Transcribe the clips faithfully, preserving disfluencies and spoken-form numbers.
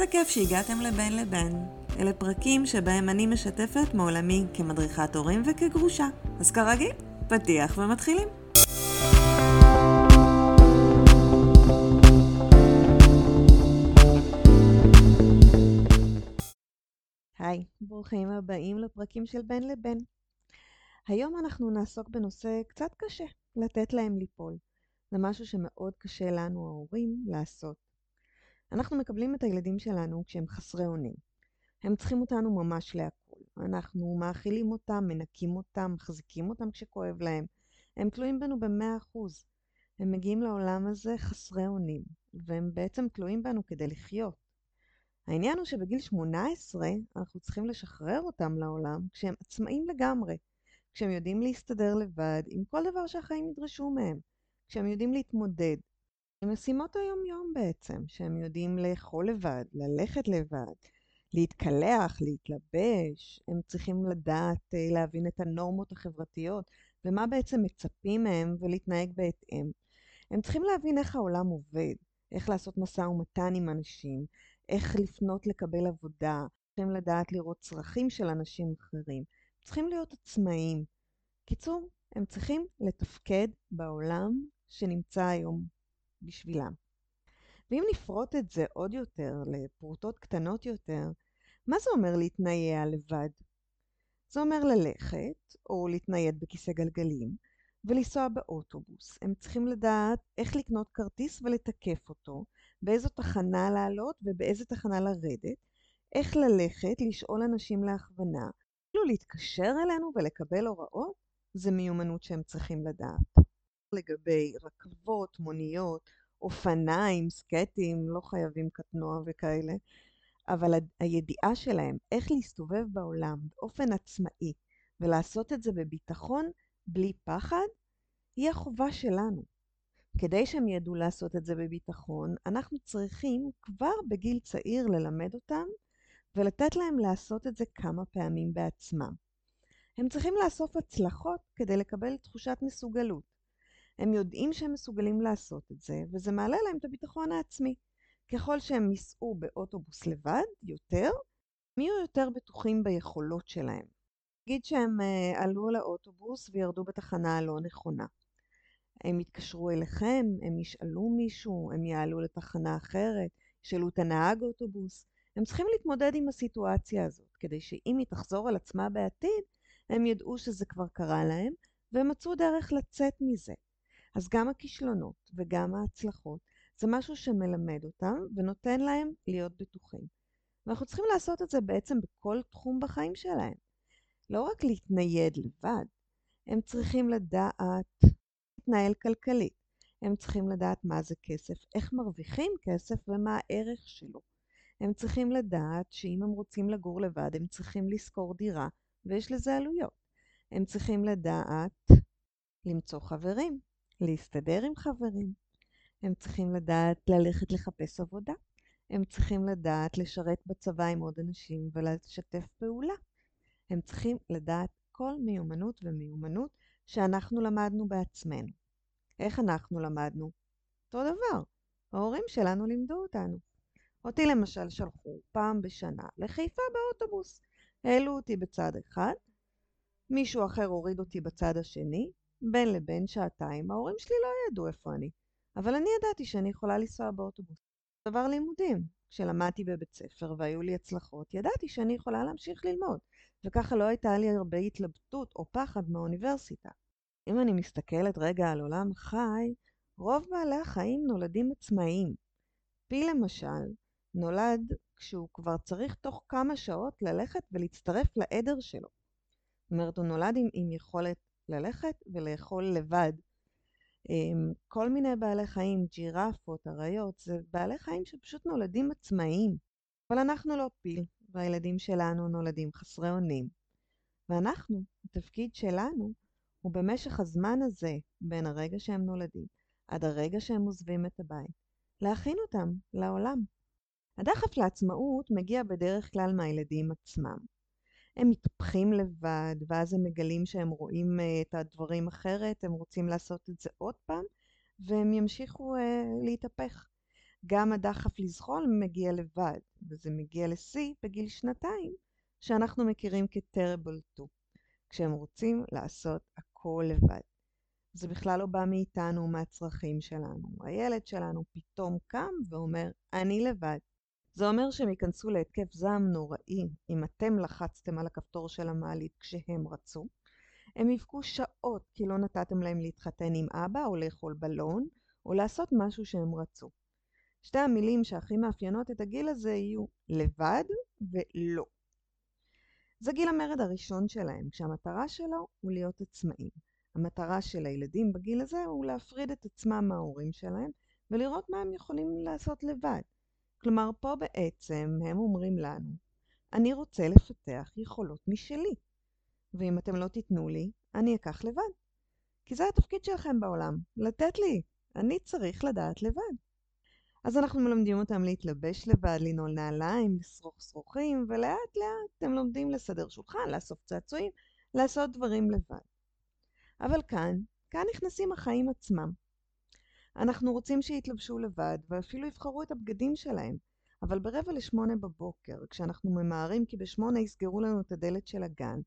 איזה כיף שהגעתם לבין לבין. אלה פרקים שבהם אני משתפת מעולמי כמדריכת הורים וכגרושה. אז כרגיל, פתיח ומתחילים. היי, ברוכים הבאים לפרקים של בין לבין. היום אנחנו נעסוק בנושא קצת קשה, לתת להם ליפול. זה משהו שמאוד קשה לנו ההורים לעשות. אנחנו מקבלים את הילדים שלנו כשהם חסרי אונים. הם צריכים אותנו ממש להכול. אנחנו מאכילים אותם, מנקים אותם, מחזיקים אותם כשכואב להם. הם תלויים בנו ב-מאה אחוז. הם מגיעים לעולם הזה חסרי אונים, והם בעצם תלויים בנו כדי לחיות. העניין הוא שבגיל שמונה עשרה אנחנו צריכים לשחרר אותם לעולם כשהם עצמאים לגמרי, כשהם יודעים להסתדר לבד עם כל דבר שהחיים ידרשו מהם, כשהם יודעים להתמודד עם משימות היום יום בעצם, שהם יודעים לאכול לבד, ללכת לבד, להתקלח, להתלבש. הם צריכים לדעת, להבין את הנורמות החברתיות ומה בעצם מצפים מהם ולהתנהג בהתאם. הם צריכים להבין איך העולם עובד, איך לעשות משא ומתן עם אנשים, איך לפנות לקבל עבודה, צריכים לדעת לראות צרכים של אנשים אחרים, צריכים להיות עצמאים. קיצור, הם צריכים לתפקד בעולם שנמצא היום בשבילם. ואם נפרוט את זה עוד יותר, לפרוטות קטנות יותר, מה זה אומר להתנייע לבד? זה אומר ללכת, או להתנייד בכיסא גלגלים, ולנסוע באוטובוס. הם צריכים לדעת איך לקנות כרטיס ולתקף אותו, באיזו תחנה לעלות ובאיזו תחנה לרדת, איך ללכת, לשאול אנשים להכוונה, כאילו להתקשר אלינו ולקבל הוראות, זה מיומנות שהם צריכים לדעת. לגבי רכבות, מוניות, אופניים, סקטים, לא חייבים קטנוע וכאלה, אבל הידיעה שלהם, איך להסתובב בעולם באופן עצמאי, ולעשות את זה בביטחון, בלי פחד, היא החובה שלנו. כדי שהם ידעו לעשות את זה בביטחון, אנחנו צריכים כבר בגיל צעיר ללמד אותם, ולתת להם לעשות את זה כמה פעמים בעצמם. הם צריכים לאסוף הצלחות כדי לקבל תחושת מסוגלות. הם יודעים שהם מסוגלים לעשות את זה, וזה מעלה להם את הביטחון העצמי. ככל שהם ייסעו באוטובוס לבד יותר, הם יהיו יותר בטוחים ביכולות שלהם. נגיד שהם uh, עלו לאוטובוס וירדו בתחנה הלא נכונה. הם יתקשרו אליכם, הם ישאלו מישהו, הם יעלו לתחנה אחרת, ישאלו את הנהג האוטובוס. הם צריכים להתמודד עם הסיטואציה הזאת, כדי שאם היא תחזור על עצמה בעתיד, הם ידעו שזה כבר קרה להם, והם מצאו דרך לצאת מזה. אז גם הכישלונות וגם ההצלחות, זה משהו שמלמד אותם ונותן להם להיות בטוחים. ואנחנו צריכים לעשות את זה בעצם בכל תחום בחיים שלהם. לא רק להתנייד לבד, הם צריכים לדעת להתנהל כלכלית. הם צריכים לדעת מה זה כסף, איך מרוויחים כסף ומה הערך שלו. הם צריכים לדעת שאם הם רוצים לגור לבד, הם צריכים לשכור דירה, ויש לזה עלויות. הם צריכים לדעת למצוא חברים, להסתדר עם חברים. הם צריכים לדעת ללכת לחפש עבודה. הם צריכים לדעת לשרת בצבא עם עוד אנשים ולשתף פעולה. הם צריכים לדעת כל מיומנות ומיומנות שאנחנו למדנו בעצמנו. איך אנחנו למדנו? אותו דבר. ההורים שלנו לימדו אותנו. אותי למשל שלחו פעם בשנה לחיפה באוטובוס. העלו אותי בצד אחד, מישהו אחר הוריד אותי בצד השני, בין לבין שעתיים, ההורים שלי לא ידעו איפה אני, אבל אני ידעתי שאני יכולה לנסוע באוטובוס. דבר לימודים, כשלמדתי בבית ספר והיו לי הצלחות, ידעתי שאני יכולה להמשיך ללמוד, וככה לא הייתה לי הרבה התלבטות או פחד מהאוניברסיטה. אם אני מסתכלת רגע על עולם חי, רוב בעלי החיים נולדים עצמאיים. פי למשל, נולד כשהוא כבר צריך תוך כמה שעות ללכת ולהצטרף לעדר שלו. זאת אומרת, הוא נולד עם, עם יכולת ללכת ולאכול לבד. כל מיני בעלי חיים, ג'ירפות, אריות, זה בעלי חיים שפשוט נולדים עצמאיים. אבל אנחנו לא פיל, והילדים שלנו נולדים חסרי אונים. ואנחנו, התפקיד שלנו, הוא במשך הזמן הזה, בין הרגע שהם נולדים, עד הרגע שהם עוזבים את הבית, להכין אותם לעולם. הדחף לעצמאות מגיע בדרך כלל מהילדים עצמם. הם מתפחים לבד, ואז הם מגלים שהם רואים את הדברים אחרת, הם רוצים לעשות את זה עוד פעם, והם ימשיכו uh, להתהפך. גם הדחף לזחול מגיע לבד, וזה מגיע לשיא בגיל שנתיים, שאנחנו מכירים כטרבל טו, כשהם רוצים לעשות הכל לבד. זה בכלל לא בא מאיתנו, מהצרכים שלנו. הילד שלנו פתאום קם ואומר, אני לבד. זה אומר שהם ייכנסו להתקף זעם נוראי, אם אתם לחצתם על הכפתור של המעלית כשהם רצו. הם יבכו שעות כי לא נתתם להם להתחתן עם אבא, או לאכול בלון, או לעשות משהו שהם רצו. שתי המילים שהכי מאפיינות את הגיל הזה יהיו לבד ולא. זה גיל המרד הראשון שלהם, כשהמטרה שלו הוא להיות עצמאים. המטרה של הילדים בגיל הזה הוא להפריד את עצמם מההורים שלהם, ולראות מה הם יכולים לעשות לבד. כלומר, פה בעצם הם אומרים לנו, אני רוצה לפתח יכולות משלי, ואם אתם לא תיתנו לי, אני אקח לבד. כי זה התפקיד שלכם בעולם, לתת לי, אני צריך לדעת לבד. אז אנחנו מלמדים אותם להתלבש לבד, לנעול נעליים, לשרוך שרוכים, ולאט לאט אתם לומדים לסדר שולחן, לאסוף צעצועים, לעשות דברים לבד. אבל כאן, כאן נכנסים החיים עצמם. אנחנו רוצים שיתלבשו לבד, ואפילו יבחרו את הבגדים שלהם. אבל ברבע לשמונה בבוקר, כשאנחנו ממהרים כי בשמונה יסגרו לנו את הדלת של הגן,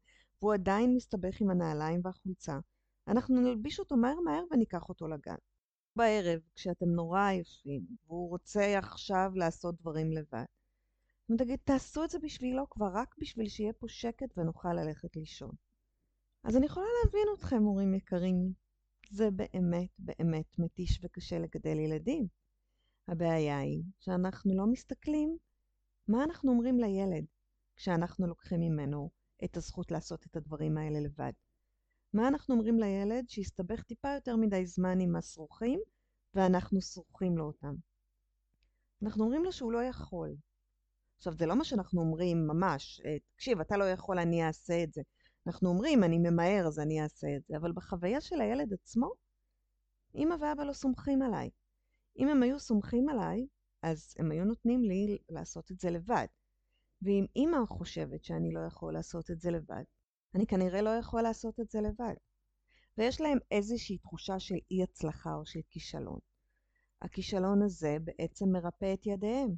והוא עדיין מסתבך עם הנעליים והחולצה, אנחנו נלביש אותו מהר מהר וניקח אותו לגן. בערב, כשאתם נורא עייפים, והוא רוצה עכשיו לעשות דברים לבד, אני תגיד, תעשו את זה בשבילו כבר, רק בשביל שיהיה פה שקט ונוכל ללכת לישון. אז אני יכולה להבין אתכם, הורים יקרים. זה באמת באמת מתיש וקשה לגדל ילדים. הבעיה היא שאנחנו לא מסתכלים מה אנחנו אומרים לילד כשאנחנו לוקחים ממנו את הזכות לעשות את הדברים האלה לבד. מה אנחנו אומרים לילד שיסתבך טיפה יותר מדי זמן עם הסרוכים ואנחנו סרוכים לו אותם? אנחנו אומרים לו שהוא לא יכול. עכשיו זה לא מה שאנחנו אומרים ממש, תקשיב אתה לא יכול אני אעשה את זה. אנחנו אומרים, אני ממהר, אז אני אעשה את זה. אבל בחוויה של הילד עצמו, אמא ואבא לא סומכים עליי. אם הם היו סומכים עליי, אז הם היו נותנים לי לעשות את זה לבד. ואם אמא חושבת שאני לא יכול לעשות את זה לבד, אני כנראה לא יכול לעשות את זה לבד. ויש להם איזושהי תחושה של אי הצלחה או של כישלון. הכישלון הזה בעצם מרפא את ידיהם.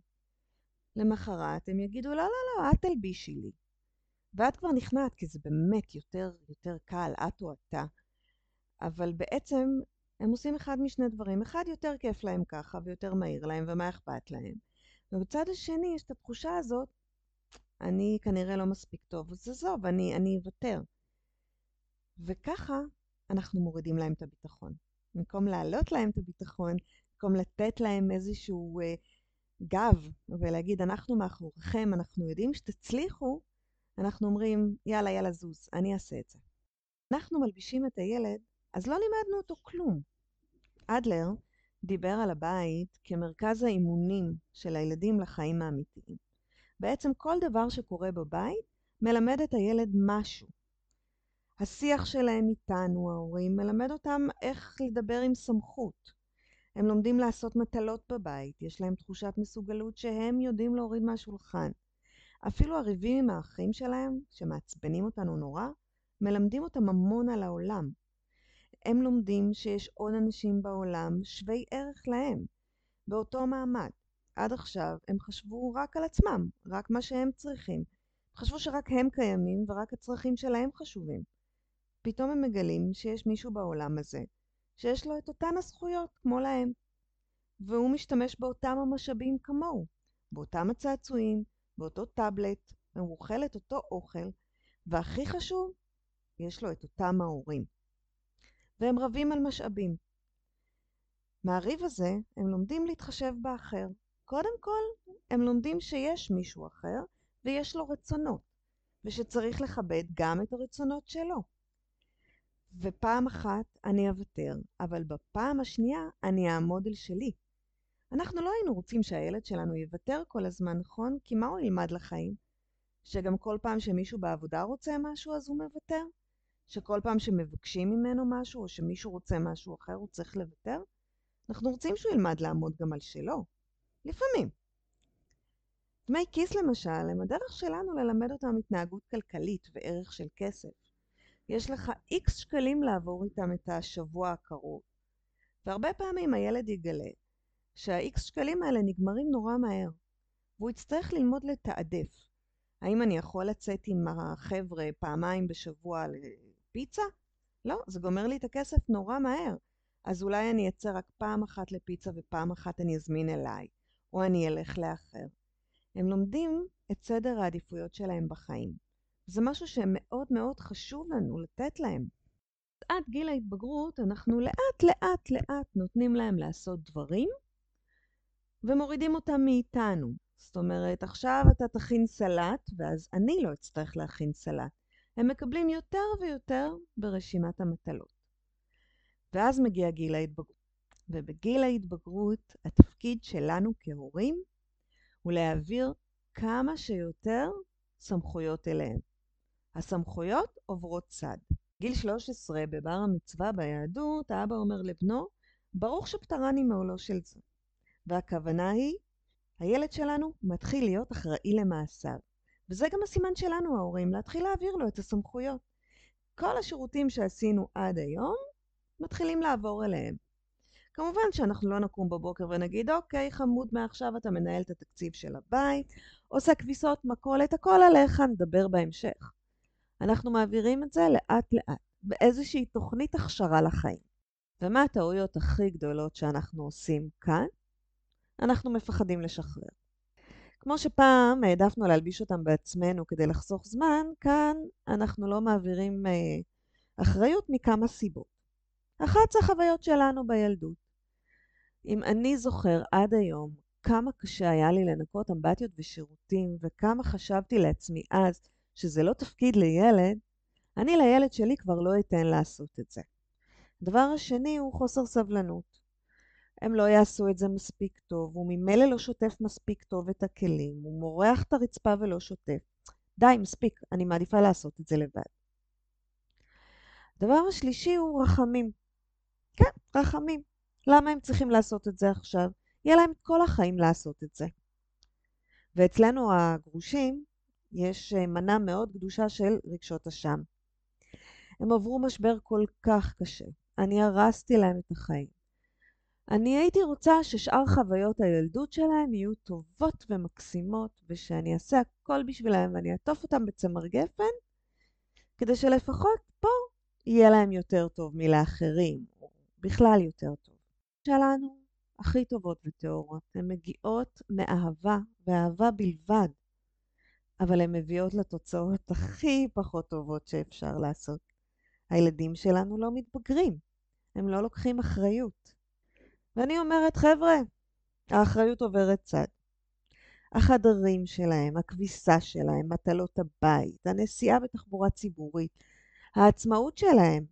למחרת הם יגידו, לא, לא, לא, את תלבישי לי. ואת כבר נכנעת, כי זה באמת יותר, יותר קל, את או אתה. אבל בעצם הם עושים אחד משני דברים. אחד יותר כיף להם ככה, ויותר מהיר להם, ומה אכפת להם. ובצד השני, יש את התחושה הזאת, אני כנראה לא מספיק טוב, אז עזוב, אני, אני אוותר. וככה אנחנו מורידים להם את הביטחון. במקום להעלות להם את הביטחון, במקום לתת להם איזשהו אה, גב, ולהגיד, אנחנו מאחוריכם, אנחנו יודעים שתצליחו, אנחנו אומרים, יאללה, יאללה, זוז, אני אעשה את זה. אנחנו מלבישים את הילד, אז לא לימדנו אותו כלום. אדלר דיבר על הבית כמרכז האימונים של הילדים לחיים האמיתיים. בעצם כל דבר שקורה בבית מלמד את הילד משהו. השיח שלהם איתנו, ההורים, מלמד אותם איך לדבר עם סמכות. הם לומדים לעשות מטלות בבית, יש להם תחושת מסוגלות שהם יודעים להוריד מהשולחן. אפילו הריבים עם האחים שלהם, שמעצבנים אותנו נורא, מלמדים אותם המון על העולם. הם לומדים שיש עוד אנשים בעולם שווי ערך להם, באותו מעמד. עד עכשיו הם חשבו רק על עצמם, רק מה שהם צריכים. חשבו שרק הם קיימים ורק הצרכים שלהם חשובים. פתאום הם מגלים שיש מישהו בעולם הזה, שיש לו את אותן הזכויות כמו להם. והוא משתמש באותם המשאבים כמוהו, באותם הצעצועים, באותו טאבלט, הוא אוכל את אותו אוכל, והכי חשוב, יש לו את אותם ההורים. והם רבים על משאבים. מהריב הזה, הם לומדים להתחשב באחר. קודם כל, הם לומדים שיש מישהו אחר, ויש לו רצונות, ושצריך לכבד גם את הרצונות שלו. ופעם אחת אני אוותר, אבל בפעם השנייה אני אעמוד על שלי. אנחנו לא היינו רוצים שהילד שלנו יוותר כל הזמן, נכון? כי מה הוא ילמד לחיים? שגם כל פעם שמישהו בעבודה רוצה משהו, אז הוא מוותר? שכל פעם שמבקשים ממנו משהו, או שמישהו רוצה משהו אחר, הוא צריך לוותר? אנחנו רוצים שהוא ילמד לעמוד גם על שלו. לפעמים. דמי כיס למשל, הם הדרך שלנו ללמד אותם התנהגות כלכלית וערך של כסף. יש לך איקס שקלים לעבור איתם את השבוע הקרוב. והרבה פעמים הילד יגלה שה-X שקלים האלה נגמרים נורא מהר, והוא יצטרך ללמוד לתעדף. האם אני יכול לצאת עם החבר'ה פעמיים בשבוע לפיצה? לא, זה גומר לי את הכסף נורא מהר. אז אולי אני אצא רק פעם אחת לפיצה ופעם אחת אני אזמין אליי, או אני אלך לאחר. הם לומדים את סדר העדיפויות שלהם בחיים. זה משהו שמאוד מאוד חשוב לנו לתת להם. עד גיל ההתבגרות אנחנו לאט לאט לאט נותנים להם לעשות דברים, ומורידים אותם מאיתנו. זאת אומרת, עכשיו אתה תכין סלט, ואז אני לא אצטרך להכין סלט. הם מקבלים יותר ויותר ברשימת המטלות. ואז מגיע גיל ההתבגרות. ובגיל ההתבגרות, התפקיד שלנו כהורים הוא להעביר כמה שיותר סמכויות אליהם. הסמכויות עוברות צד. גיל שלוש עשרה בבר המצווה ביהדות, האבא אומר לבנו, ברוך שפטרני מעולו של זה. והכוונה היא, הילד שלנו מתחיל להיות אחראי למעשיו. וזה גם הסימן שלנו ההורים, להתחיל להעביר לו את הסמכויות. כל השירותים שעשינו עד היום, מתחילים לעבור אליהם. כמובן שאנחנו לא נקום בבוקר ונגיד, אוקיי, חמוד, מעכשיו אתה מנהל את התקציב של הבית, עושה כביסות, מכולת, הכל עליך, נדבר בהמשך. אנחנו מעבירים את זה לאט לאט, באיזושהי תוכנית הכשרה לחיים. ומה הטעויות הכי גדולות שאנחנו עושים כאן? אנחנו מפחדים לשחרר. כמו שפעם העדפנו להלביש אותם בעצמנו כדי לחסוך זמן, כאן אנחנו לא מעבירים אחריות מכמה סיבות. אחת זה החוויות שלנו בילדות. אם אני זוכר עד היום כמה קשה היה לי לנקות אמבטיות ושירותים, וכמה חשבתי לעצמי אז שזה לא תפקיד לילד, אני לילד שלי כבר לא אתן לעשות את זה. הדבר השני הוא חוסר סבלנות. הם לא יעשו את זה מספיק טוב, הוא ממילא לא שוטף מספיק טוב את הכלים, הוא מורח את הרצפה ולא שוטף. די, מספיק, אני מעדיפה לעשות את זה לבד. הדבר השלישי הוא רחמים. כן, רחמים. למה הם צריכים לעשות את זה עכשיו? יהיה להם כל החיים לעשות את זה. ואצלנו הגרושים יש מנה מאוד קדושה של רגשות אשם. הם עברו משבר כל כך קשה. אני הרסתי להם את החיים. אני הייתי רוצה ששאר חוויות הילדות שלהם יהיו טובות ומקסימות, ושאני אעשה הכל בשבילהם ואני אטוף אותם בצמר גפן, כדי שלפחות פה יהיה להם יותר טוב מלאחרים, או בכלל יותר טוב. שלנו הכי טובות וטהורות, הן מגיעות מאהבה, ואהבה בלבד, אבל הן מביאות לתוצאות הכי פחות טובות שאפשר לעשות. הילדים שלנו לא מתבגרים, הם לא לוקחים אחריות. ואני אומרת, חבר'ה, האחריות עוברת צד. החדרים שלהם, הכביסה שלהם, מטלות הבית, הנסיעה בתחבורה ציבורית, העצמאות שלהם.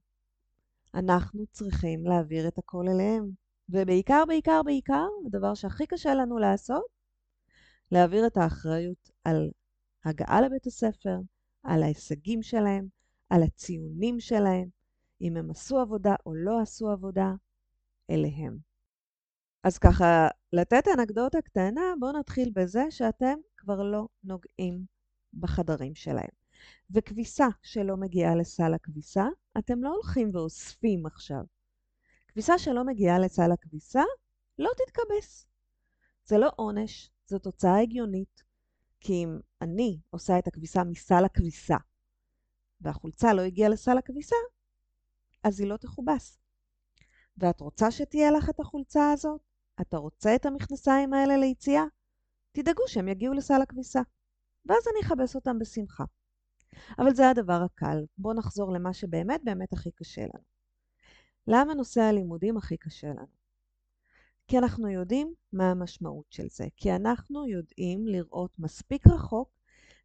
אנחנו צריכים להעביר את הכל אליהם. ובעיקר, בעיקר, בעיקר, הדבר שהכי קשה לנו לעשות, להעביר את האחריות על הגעה לבית הספר, על ההישגים שלהם, על הציונים שלהם, אם הם עשו עבודה או לא עשו עבודה, אליהם. אז ככה, לתת אנקדוטה קטנה, בואו נתחיל בזה שאתם כבר לא נוגעים בחדרים שלהם. וכביסה שלא מגיעה לסל הכביסה, אתם לא הולכים ואוספים עכשיו. כביסה שלא מגיעה לסל הכביסה, לא תתכבס. זה לא עונש, זו תוצאה הגיונית. כי אם אני עושה את הכביסה מסל הכביסה, והחולצה לא הגיעה לסל הכביסה, אז היא לא תכובס. ואת רוצה שתהיה לך את החולצה הזאת? אתה רוצה את המכנסיים האלה ליציאה? תדאגו שהם יגיעו לסל הכביסה. ואז אני אחבס אותם בשמחה. אבל זה הדבר הקל. בואו נחזור למה שבאמת באמת הכי קשה לנו. למה נושא הלימודים הכי קשה לנו? כי אנחנו יודעים מה המשמעות של זה. כי אנחנו יודעים לראות מספיק רחוק,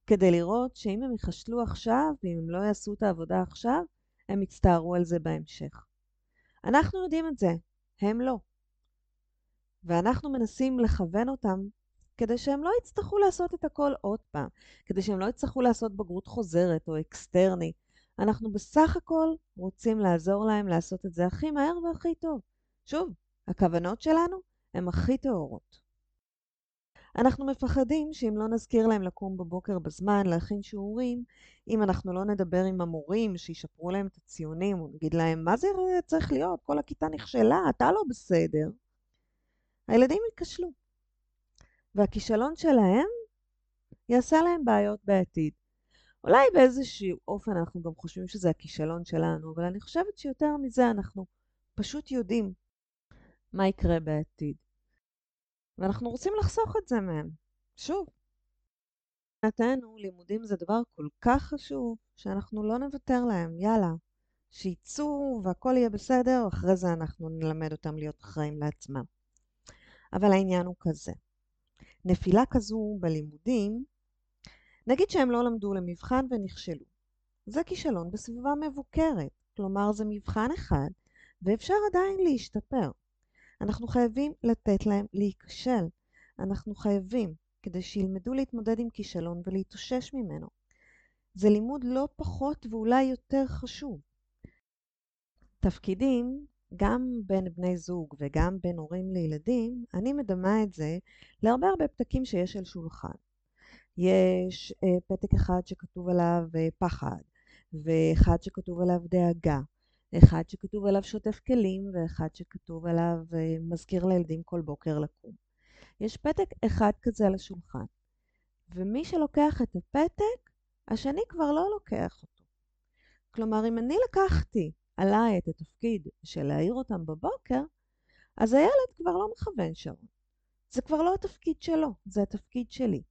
כדי לראות שאם הם יחשלו עכשיו, ואם הם לא יעשו את העבודה עכשיו, הם יצטערו על זה בהמשך. אנחנו יודעים את זה, הם לא. ואנחנו מנסים לכוון אותם כדי שהם לא יצטרכו לעשות את הכל עוד פעם, כדי שהם לא יצטרכו לעשות בגרות חוזרת או אקסטרני. אנחנו בסך הכל רוצים לעזור להם לעשות את זה הכי מהר והכי טוב. שוב, הכוונות שלנו הן הכי טהורות. אנחנו מפחדים שאם לא נזכיר להם לקום בבוקר בזמן, להכין שיעורים, אם אנחנו לא נדבר עם המורים שישפרו להם את הציונים, ונגיד להם, מה זה צריך להיות? כל הכיתה נכשלה, אתה לא בסדר. הילדים ייכשלו. והכישלון שלהם יעשה להם בעיות בעתיד. אולי באיזשהו אופן אנחנו גם חושבים שזה הכישלון שלנו, אבל אני חושבת שיותר מזה אנחנו פשוט יודעים מה יקרה בעתיד. ואנחנו רוצים לחסוך את זה מהם. שוב, מבחינתנו, לימודים זה דבר כל כך חשוב, שאנחנו לא נוותר להם, יאללה, שיצאו והכל יהיה בסדר, אחרי זה אנחנו נלמד אותם להיות חיים לעצמם. אבל העניין הוא כזה. נפילה כזו בלימודים, נגיד שהם לא למדו למבחן ונכשלו. זה כישלון בסביבה מבוקרת, כלומר זה מבחן אחד, ואפשר עדיין להשתפר. אנחנו חייבים לתת להם להיכשל. אנחנו חייבים, כדי שילמדו להתמודד עם כישלון ולהתאושש ממנו. זה לימוד לא פחות ואולי יותר חשוב. תפקידים, גם בין בני זוג וגם בין הורים לילדים, אני מדמה את זה להרבה הרבה פתקים שיש על שולחן. יש אה, פתק אחד שכתוב עליו אה, פחד, ואחד שכתוב עליו דאגה, אחד שכתוב עליו שוטף כלים, ואחד שכתוב עליו אה, מזכיר לילדים כל בוקר לקום. יש פתק אחד כזה על השולחן, ומי שלוקח את הפתק, השני כבר לא לוקח אותו. כלומר, אם אני לקחתי עליי את התפקיד של להעיר אותם בבוקר, אז הילד כבר לא מכוון שם. זה כבר לא התפקיד שלו, זה התפקיד שלי.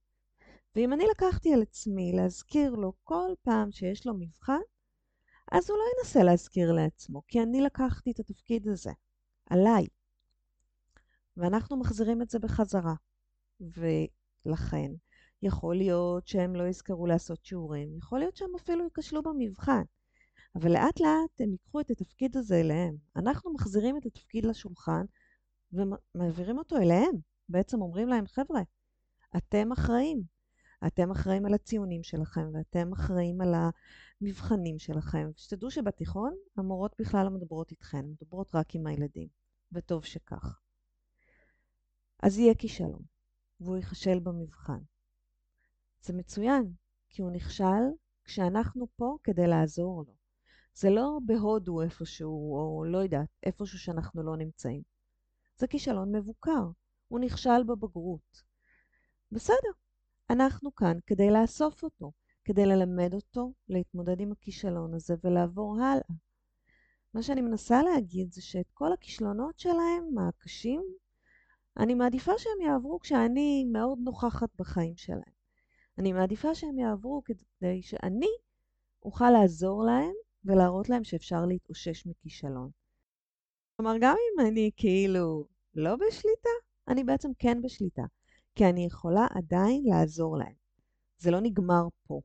ואם אני לקחתי על עצמי להזכיר לו כל פעם שיש לו מבחן, אז הוא לא ינסה להזכיר לעצמו, כי אני לקחתי את התפקיד הזה, עליי. ואנחנו מחזירים את זה בחזרה. ולכן, יכול להיות שהם לא יזכרו לעשות שיעורים, יכול להיות שהם אפילו ייכשלו במבחן. אבל לאט לאט הם יקחו את התפקיד הזה אליהם. אנחנו מחזירים את התפקיד לשולחן ומעבירים אותו אליהם. בעצם אומרים להם, חבר'ה, אתם אחראים. אתם אחראים על הציונים שלכם ואתם אחראים על המבחנים שלכם. שתדעו שבתיכון המורות בכלל לא מדברות איתכן, מדברות רק עם הילדים. וטוב שכך. אז יהיה כישלון, והוא ייכשל במבחן. זה מצוין, כי הוא נכשל כשאנחנו פה כדי לעזור לו. זה לא בהודו איפשהו, או לא יודעת, איפשהו שאנחנו לא נמצאים. זה כישלון מבוקר, הוא נכשל בבגרות. בסדר, אנחנו כאן כדי לאסוף אותו, כדי ללמד אותו, להתמודד עם הכישלון הזה ולעבור הלאה. מה שאני מנסה להגיד זה שאת כל הכישלונות שלהם, מהקשים, אני מעדיפה שהם יעברו כשאני מאוד נוכחת בחיים שלהם. אני מעדיפה שהם יעברו כדי שאני אוכל לעזור להם ולהראות להם שאפשר להתאושש מכישלון. כלומר, גם אם אני כאילו לא בשליטה, אני בעצם כן בשליטה, כי אני יכולה עדיין לעזור להם. זה לא נגמר פה.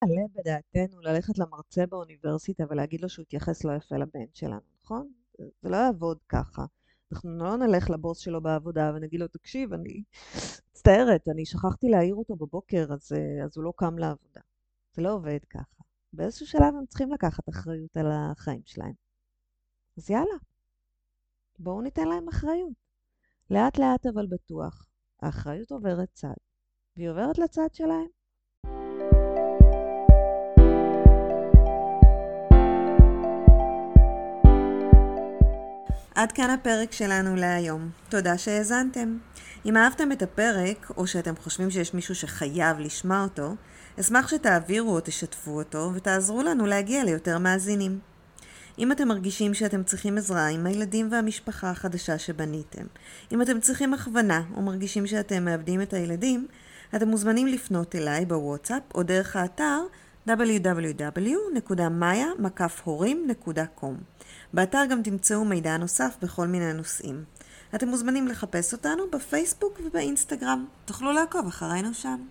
עלה בדעתנו ללכת למרצה באוניברסיטה ולהגיד לו שהוא התייחס לא יפה לבן שלנו, נכון? זה לא יעבוד ככה. אנחנו לא נלך לבוס שלו בעבודה ונגיד לו, תקשיב, אני מצטערת, אני שכחתי להעיר אותו בבוקר, אז, אז הוא לא קם לעבודה. זה לא עובד ככה. באיזשהו שלב הם צריכים לקחת אחריות על החיים שלהם. אז יאללה, בואו ניתן להם אחריות. לאט לאט אבל בטוח, האחריות עוברת צד, והיא עוברת לצד שלהם. עד כאן הפרק שלנו להיום. תודה שהאזנתם. אם אהבתם את הפרק, או שאתם חושבים שיש מישהו שחייב לשמוע אותו, אשמח שתעבירו או תשתפו אותו ותעזרו לנו להגיע ליותר מאזינים. אם אתם מרגישים שאתם צריכים עזרה עם הילדים והמשפחה החדשה שבניתם, אם אתם צריכים הכוונה או מרגישים שאתם מאבדים את הילדים, אתם מוזמנים לפנות אליי בוואטסאפ או דרך האתר דאבליו דאבליו דאבליו נקודה מאיה הורים נקודה קום. באתר גם תמצאו מידע נוסף בכל מיני נושאים. אתם מוזמנים לחפש אותנו בפייסבוק ובאינסטגרם. תוכלו לעקוב אחרינו שם.